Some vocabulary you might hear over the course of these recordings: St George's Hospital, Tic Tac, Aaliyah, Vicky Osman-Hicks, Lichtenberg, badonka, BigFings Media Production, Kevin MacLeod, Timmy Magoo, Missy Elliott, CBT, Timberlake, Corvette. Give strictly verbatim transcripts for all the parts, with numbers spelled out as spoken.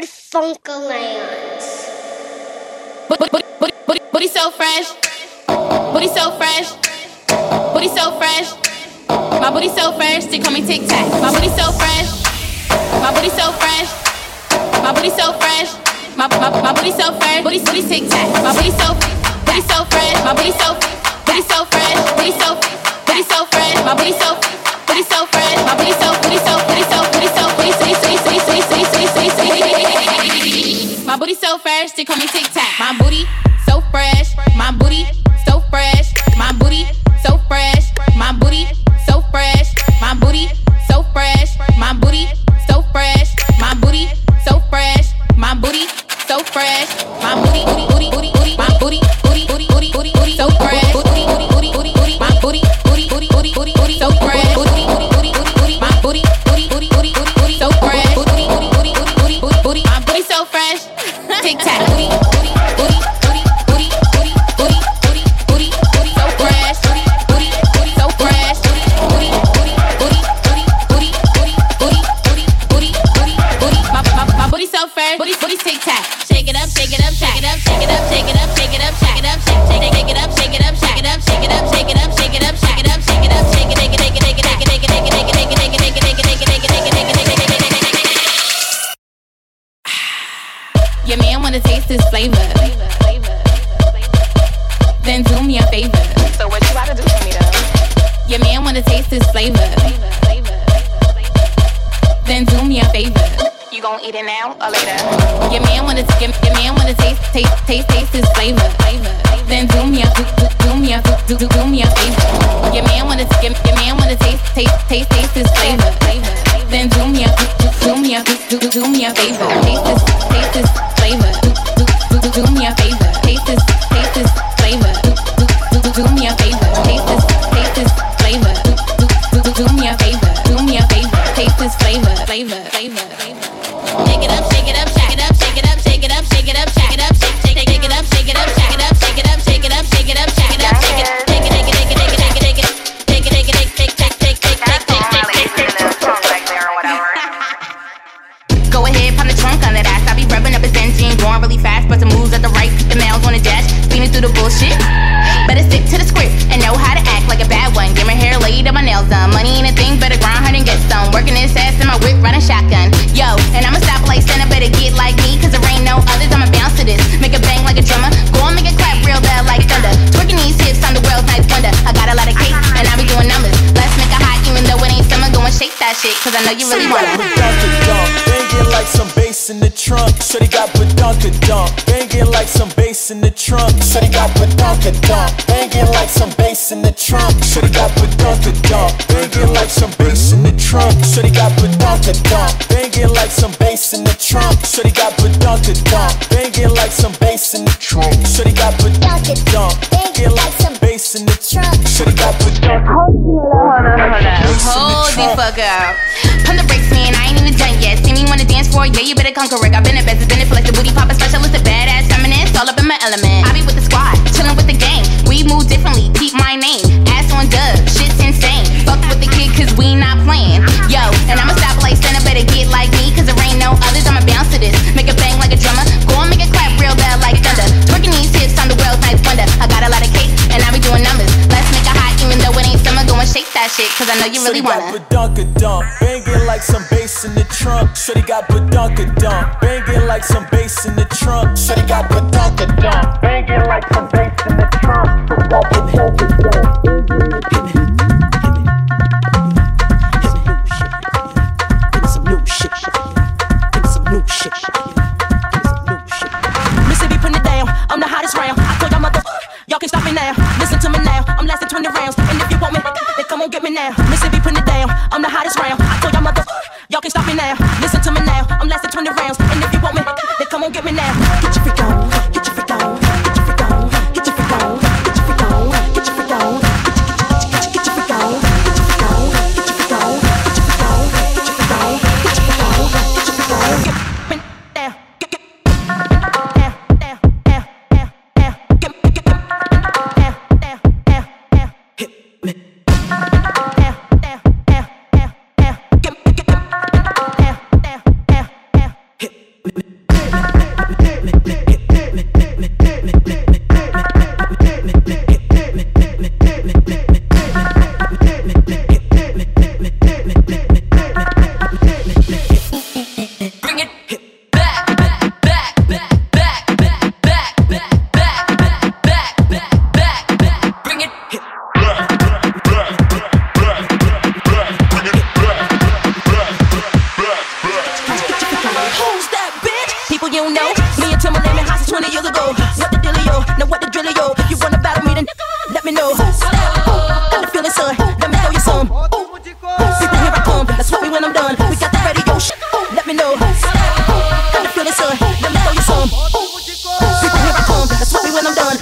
good Funkalans. Booty, booty, booty, booty, booty so fresh. Booty so fresh. Booty so fresh. My booty so fresh, they call me Tic Tac. My booty so fresh. My booty so fresh. My booty so fresh. My my my booty so fresh. Booty booty Tic Tac. My booty so booty so fresh. My booty so booty so fresh. Booty so booty so fresh. My booty so booty so fresh. My booty so booty so booty so booty so booty so booty so booty so booty so. My booty so fresh, they call me Tic Tac. My booty so fresh. My booty so fresh. My booty so fresh. My booty so fresh. My booty so fresh. My booty so fresh. My booty so fresh. My booty so fresh. My booty booty booty booty. My booty booty booty booty booty booty so fresh. Booty booty booty booty booty. My booty booty booty booty booty booty so fresh. Booty booty booty booty booty. My booty booty booty booty booty booty so fresh. Booty booty booty booty booty booty. My booty so fresh. Tic Tac. Booty booty booty. Booty, booty, Tic Tac. Shake it up, shake it up, shake it up, shake it up, shake it up, shake it up, shake it up, shake it up, shake it up, shake it up, shake it up, shake it up, shake it up, shake it up, shake it up, shake it, shake it, shake it, shake it, shake it, shake it, shake it, shake it, shake it, shake it, shake it, shake it. Your man wanna taste this flavor. Then do me a favor. So what you about to do for me though? Your man wanna taste this flavor. Then do me a favor. You gon' eat it now or later? Your man wanna t- your, your man wanna taste, taste, taste, taste this flavor. Then do me a, do, do, do me a, do, do, do me a favor. Your man wanna, t- your, your man wanna taste, taste, taste, taste this flavor. Then do me a, do, do, do me a, do, do, do me a favor. Taste this, taste this flavor. Do, do, do, do me a favor. Taste this, taste this flavor. Do, do, do, do, do me a favor. Taste this, taste this flavor. Do, do, do, do me a favor. Do me a favor. Taste this flavor, flavor, flavor, flavor. Shake it up, shake it up, shake it up, shake it up, shake it up, shake it up, shake it up, shake it up, shake it up, shake it up, shake it up, shake it up, shake it up, shake it up, shake it up, shake it up. Going really fast, but the moves at the right, the males on the dash, feeding through the bullshit. Better stick to the script and know how to act like a bad one. Get my hair laid and my nails done. Money ain't a thing, better grind hard and get some. Working this ass in my whip, riding shotgun. Yo, and I'ma stop like Santa, better get like me, cause there ain't no others. I'ma bounce to this, make a bang like a drummer. Go and make a clap real loud like thunder. Twerking these hips on the world's night wonder. I got a lot of cake and I be doing numbers. Let's make a hot even though it ain't summer. Go and shake that shit, cause I know you really wanna. Banging like some bass in the trunk. Shorty got badonk. Banging like some bass in the trunk. Shorty got badonka dump. Banging like some bass in the trunk. Shorty got badonka dump. Banging like some bass in the trunk. Shorty got badonka dump. Banging like some bass in the trunk. Shorty got badonka dump. Banging like some bass in the trunk. Shorty got badonka dump. Banging like some bass in the trunk. Shorty got badonka. Hold on, hold on, hold the fuck up. Pump the brakes, man. I ain't even done yet. See me wanna dance for it? Yeah, you better come correct. I've been a best, I've been a flex, the booty. I'm a specialist, a badass feminist, all up in my element. I be with the squad, chillin' with the gang. We move differently, keep my name. Ass on dub, shit's insane. Fuck with the kid, cause we not playing. Yo, and I'ma stop like Santa, better get like me, cause there ain't no others, I'ma bounce to this. Make a bang like a drummer, go and make a clap real bad like thunder. Twerking these hips on the world's night wonder. I got a lot of cake, and I be doing numbers. Let's make a hot, even though it ain't summer, go and shake that shit, cause I know you really wanna. Shorty got badonka dump, bangin' like some bass in the trunk. Shorty got badonka dump, bangin' like some bass in the trunk. Shorty got badonka dump, bangin' like some bass in the trunk. Give me some new shit. Give me some new shit. Give me some new shit. Missy be putting it down. I'm the hottest round. I call y'all mother. Y'all can stop me now. Listen to me now. I'm lasting twenty rounds. And if you want me, then come on get me now. Missy be putting it down. I'm the hottest round. I call y'all mother. Y'all can stop me now. Listen to me now. I'm lasting twenty rounds. And if you want me, then come on get me now. Get your freak on. Get your freak on. Get your freak on. Get your freak on. Get your freak on. Get your freak on. Get your freak on. Get your freak on. Get your freak on. Get your freak on. Get your freak on. Get your freak on. Get your freak on. Get me now. Get me now. Now. Now. Now. Now. Get me now. Now. Now. Now. Hit me. Hit me. you don't know. Me and Timberlake been hot since twenty years ago. What the dealio? Now what the drillio? If you wanna battle me, then let me know. Got the feeling, son. Let me show you some. See, here I come. That's what we when I'm done. We got the radio. Let me know. Got the feeling, son. Let me show you some. See, here I come. That's what we when I'm done.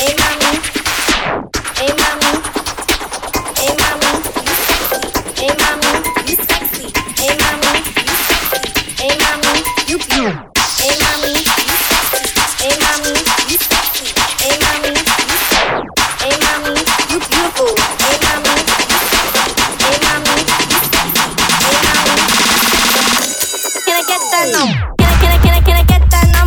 Hey mommy, hey mommy, hey mommy, you sexy. Hey mommy, you sexy. Hey mommy, you sexy. Hey mommy, you beautiful. Hey mommy, you sexy. Hey mommy, you sexy. Hey mommy, you sexy. Hey mommy, you beautiful. Hey mommy, you sexy. Hey mommy, you sexy. Hey mommy, you sexy. Can I get that now? That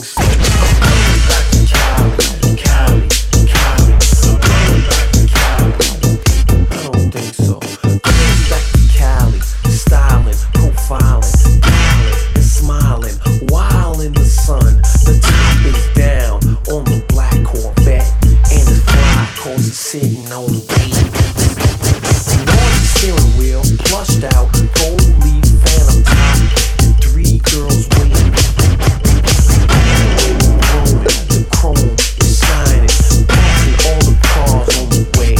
things. I don't think so. I'm back to Cali, styling, profiling, dialing and smiling, while in the sun. The top is down on the black Corvette, and the fly cause it's sitting on the wheel. North steering wheel, plushed out, gold leaf phantom top, and three girls waiting. The chrome is shining, passing all the cars on the way.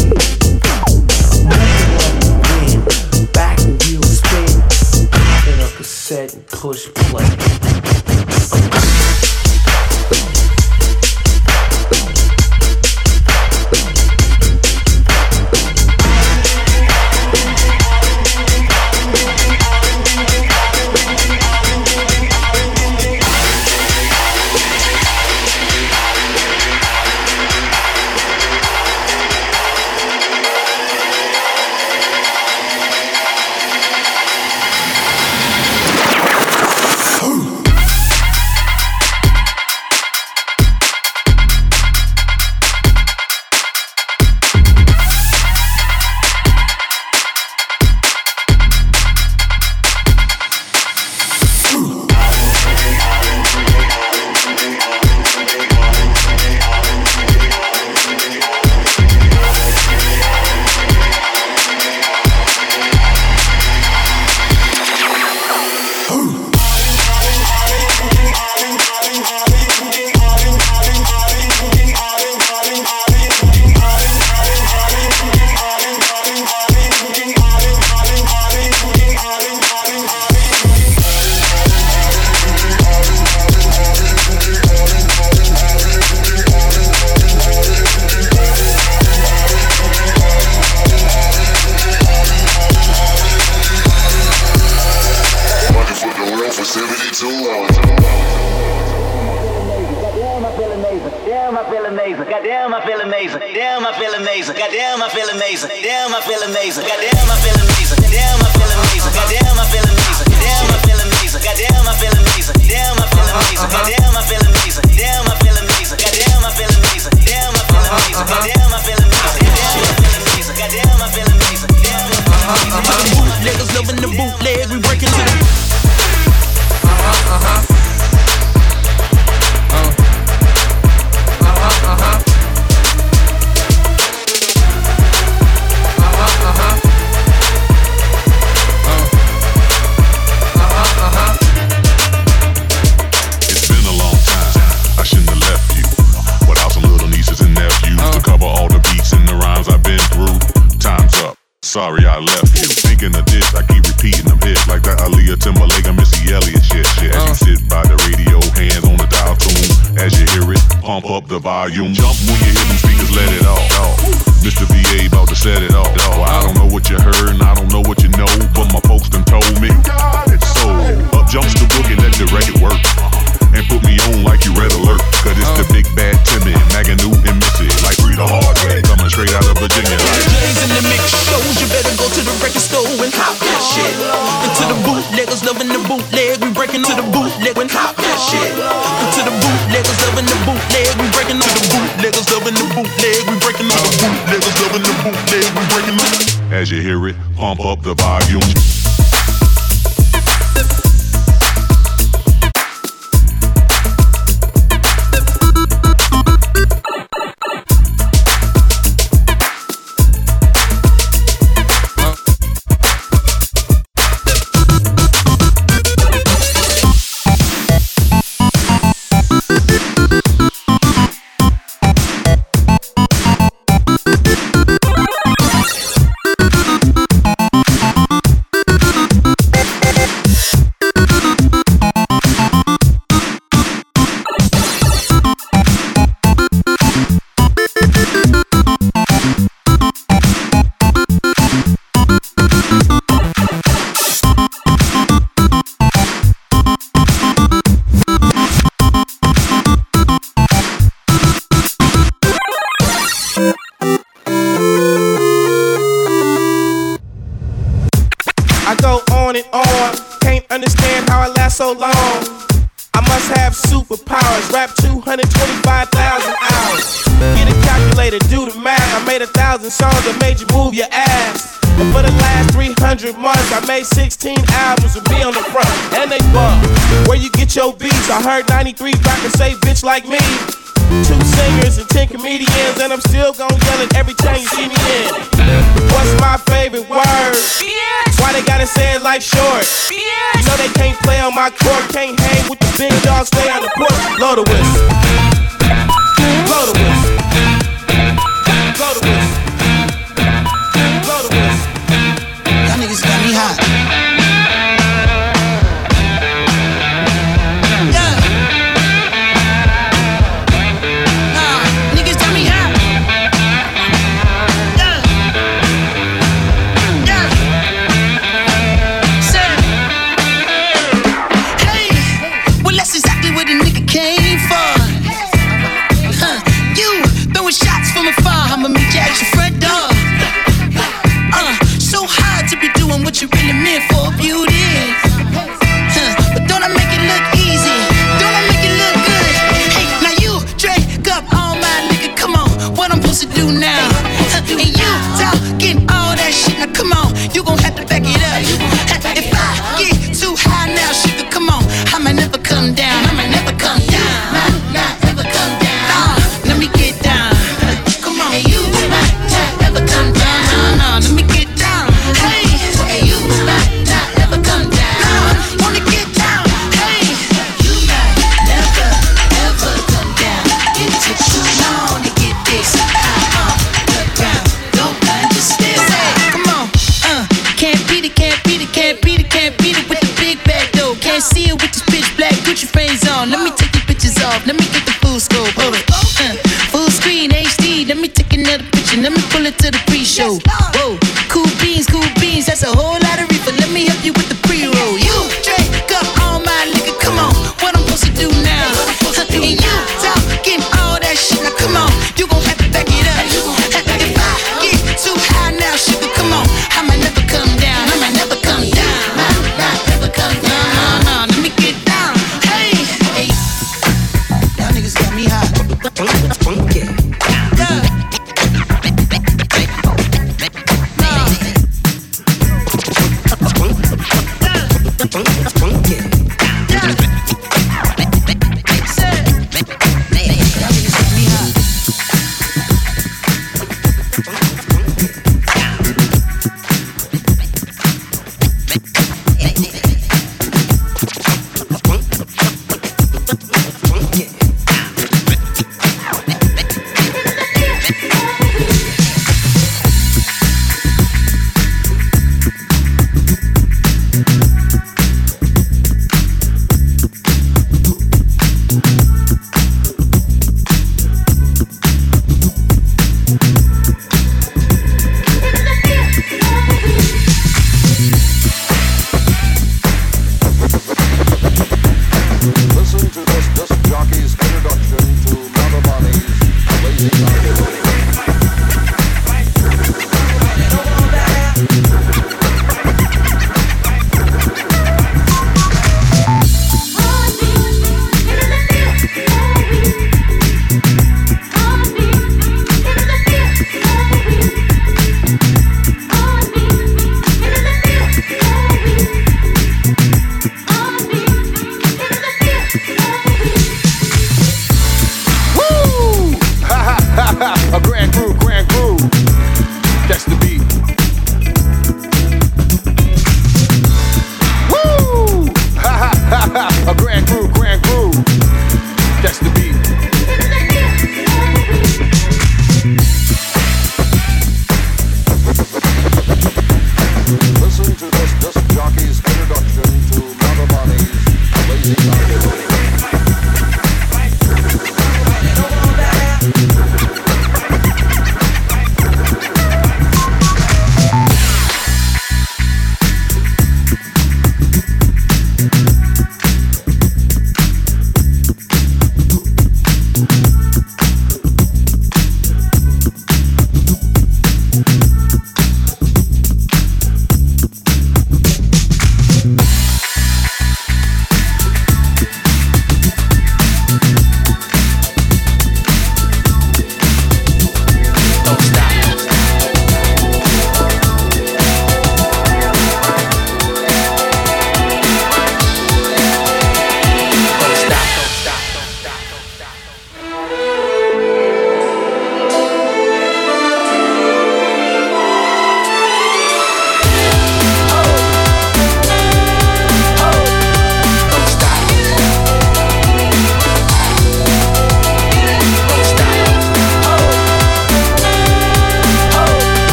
Moving like the wind, back wheel spin, popping up a set and push play. Sorry I left you, thinking of this, I keep repeating them hits like that Aaliyah, Timberlake, and Missy Elliott shit, shit. As you sit by the radio, hands on the dial tune, as you hear it, pump up the volume. Jump when you hear them speakers, let it off. Mister V A about to set it off. Well, I don't know what you heard and I don't know what you know, but my folks done told me. So, up jumps the boogie, let the record work, and put me on like you red alert. Cause it's the big bad Timmy, Magoo and Missy, like Free the Hardaway, coming straight out of Virginia. Like Blaze in the mix shows, you better go to the record store and cop that shit. And to the bootleggers loving the bootleg, we breaking to the bootleg and cop that shit. And to the bootleggers loving the bootleg, we breaking to the bootleggers loving the bootleg, we breaking to the bootleggers loving the bootleg, we breaking to the. As you hear it, pump up the volume. I go on and on, can't understand how I last so long. I must have superpowers. Rap two hundred twenty-five thousand hours. Get a calculator, do the math. I made a thousand songs that made you move your ass. And for the last three hundred months, I made sixteen albums with me on the front, and they bump. Where you get your beats? I heard ninety-three rappers say bitch like me. Two singers and ten comedians, and I'm still gon' yell at every time you see me in. What's my favorite word? Why they gotta say it life short? You know they can't play on my court, can't hang with the big dogs, stay on the porch. Blow the whistle, blow the whistle, blow the whistle, blow the whistle. Y'all niggas got me hot.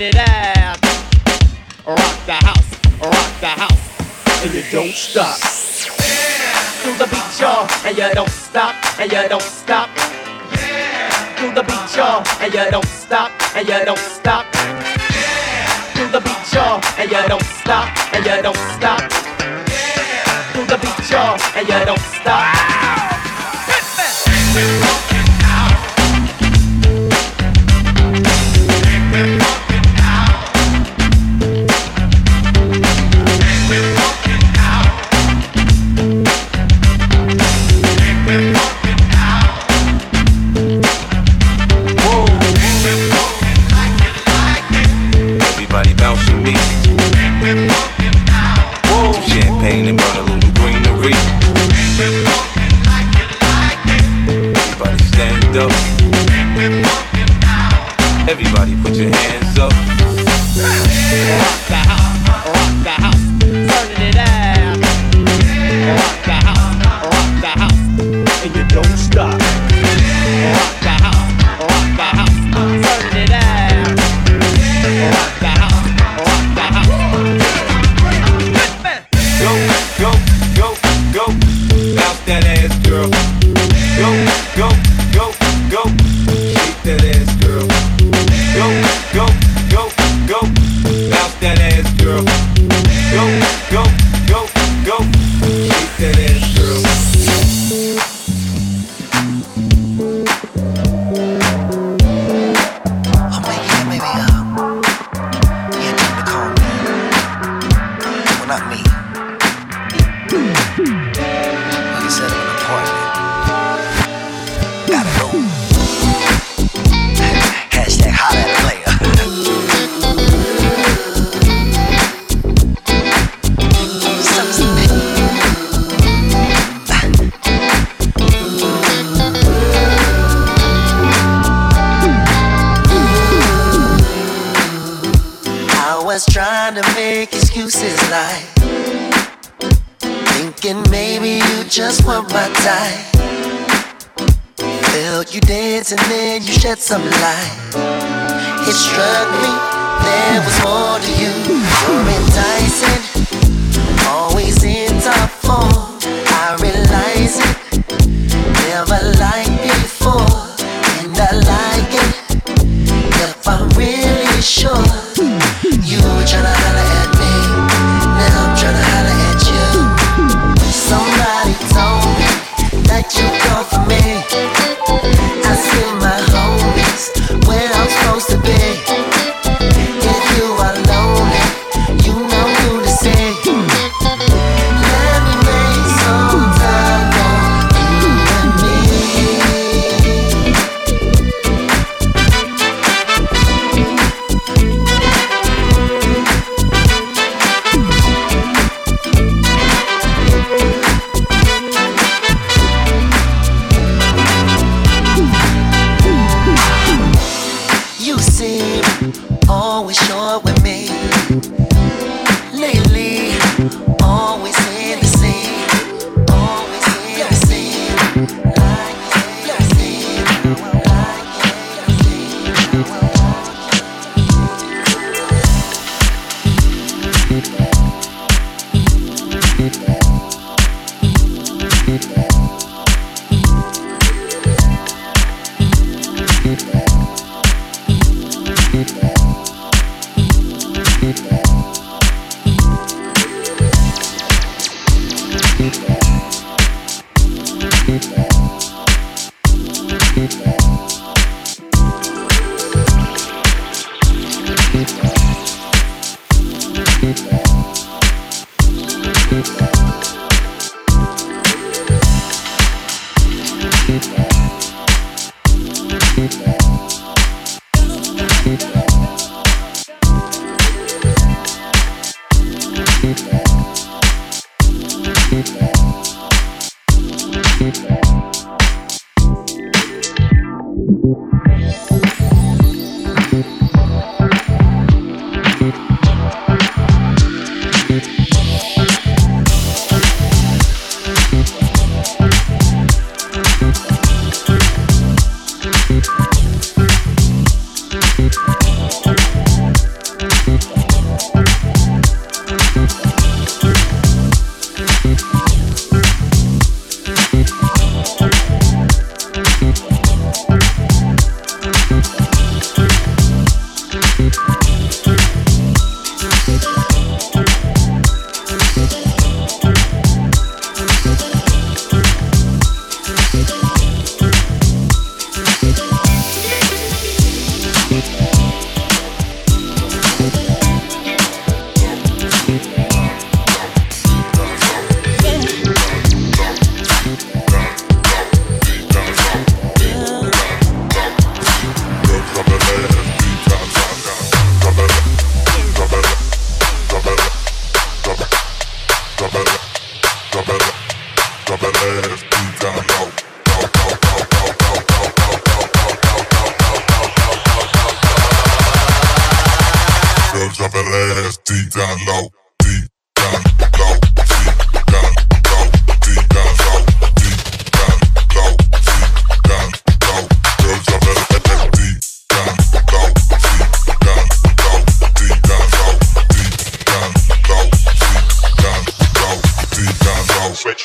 bring it out. Rock the house, rock the house, and you don't stop. Yeah. Do the beat, y'all, and you don't stop, and you don't stop. Yeah. Do the beat, y'all, and you don't stop, and you don't stop. Yeah. Do the beat, y'all, and you don't stop, and you don't stop. Yeah. Do the beat, y'all, and you don't stop. Wow. Some light. It struck me there was more to you. You're enticing, always in top form. I realize it, never liked before, and I like it. If I'm really sure, you were trying to holler at me, now I'm trying to holler at you. Somebody told me that you go for me. I see my where I'm supposed to be. If you are lonely, you know who to say. Let me make some time for you and me. Thank you. ass deep down low, deep down low, deep down low, deep down low, deep down low, deep down low. Girls, I better act deep down low, deep down low, deep down low, deep down low, deep down low, deep down low. Switch.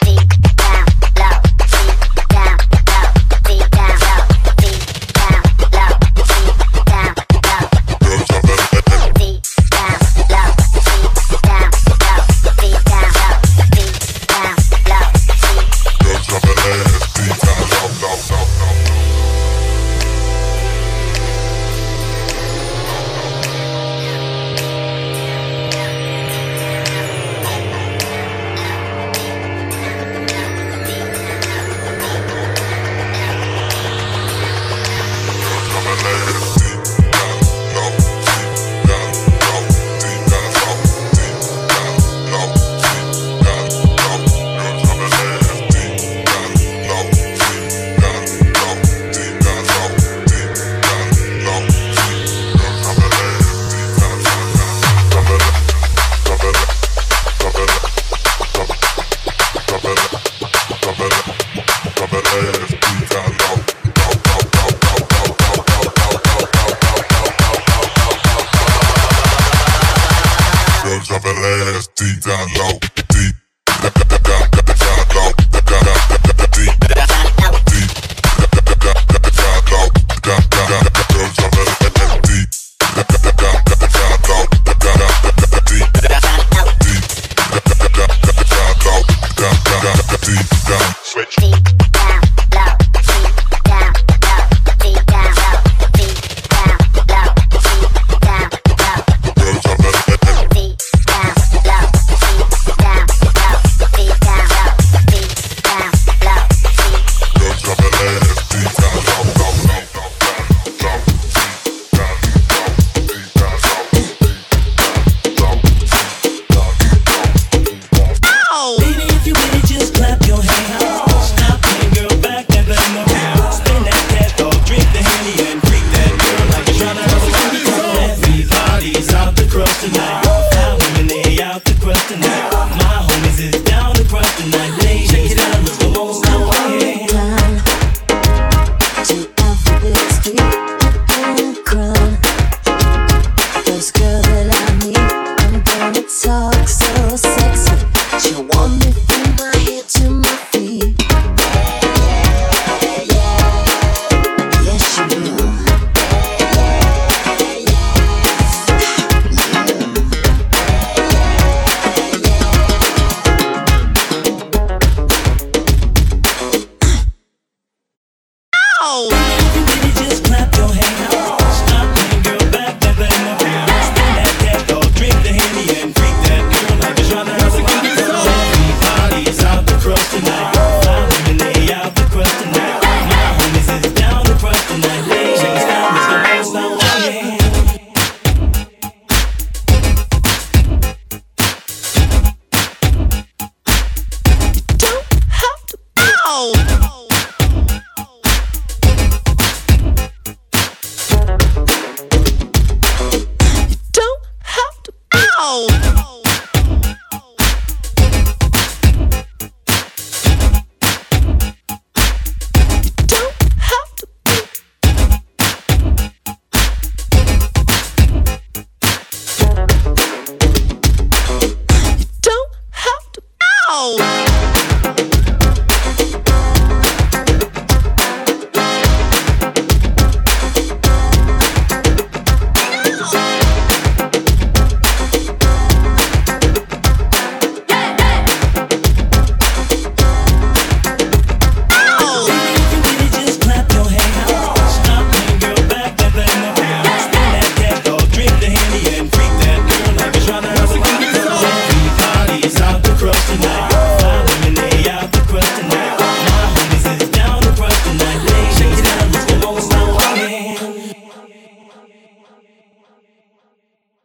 Deep down low, deep down low, deep down low, deep down low, deep down low. Girls, I better act deep. Girl